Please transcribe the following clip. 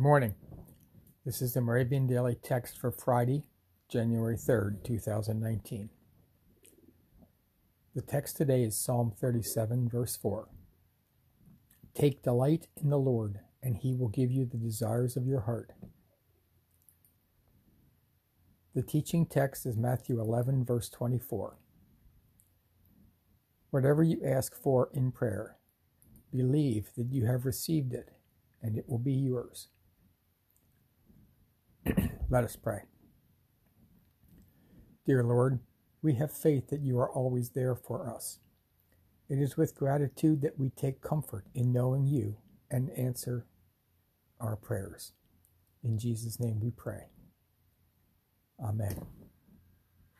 Good morning. This is the Moravian Daily Text for Friday, January 3rd, 2019. The text today is Psalm 37, verse 4. Take delight in the Lord, and he will give you the desires of your heart. The teaching text is Matthew 11, verse 24. Whatever you ask for in prayer, believe that you have received it, and it will be yours. Let us pray. Dear Lord, we have faith that you are always there for us. It is with gratitude that we take comfort in knowing you and answer our prayers. In Jesus' name we pray. Amen.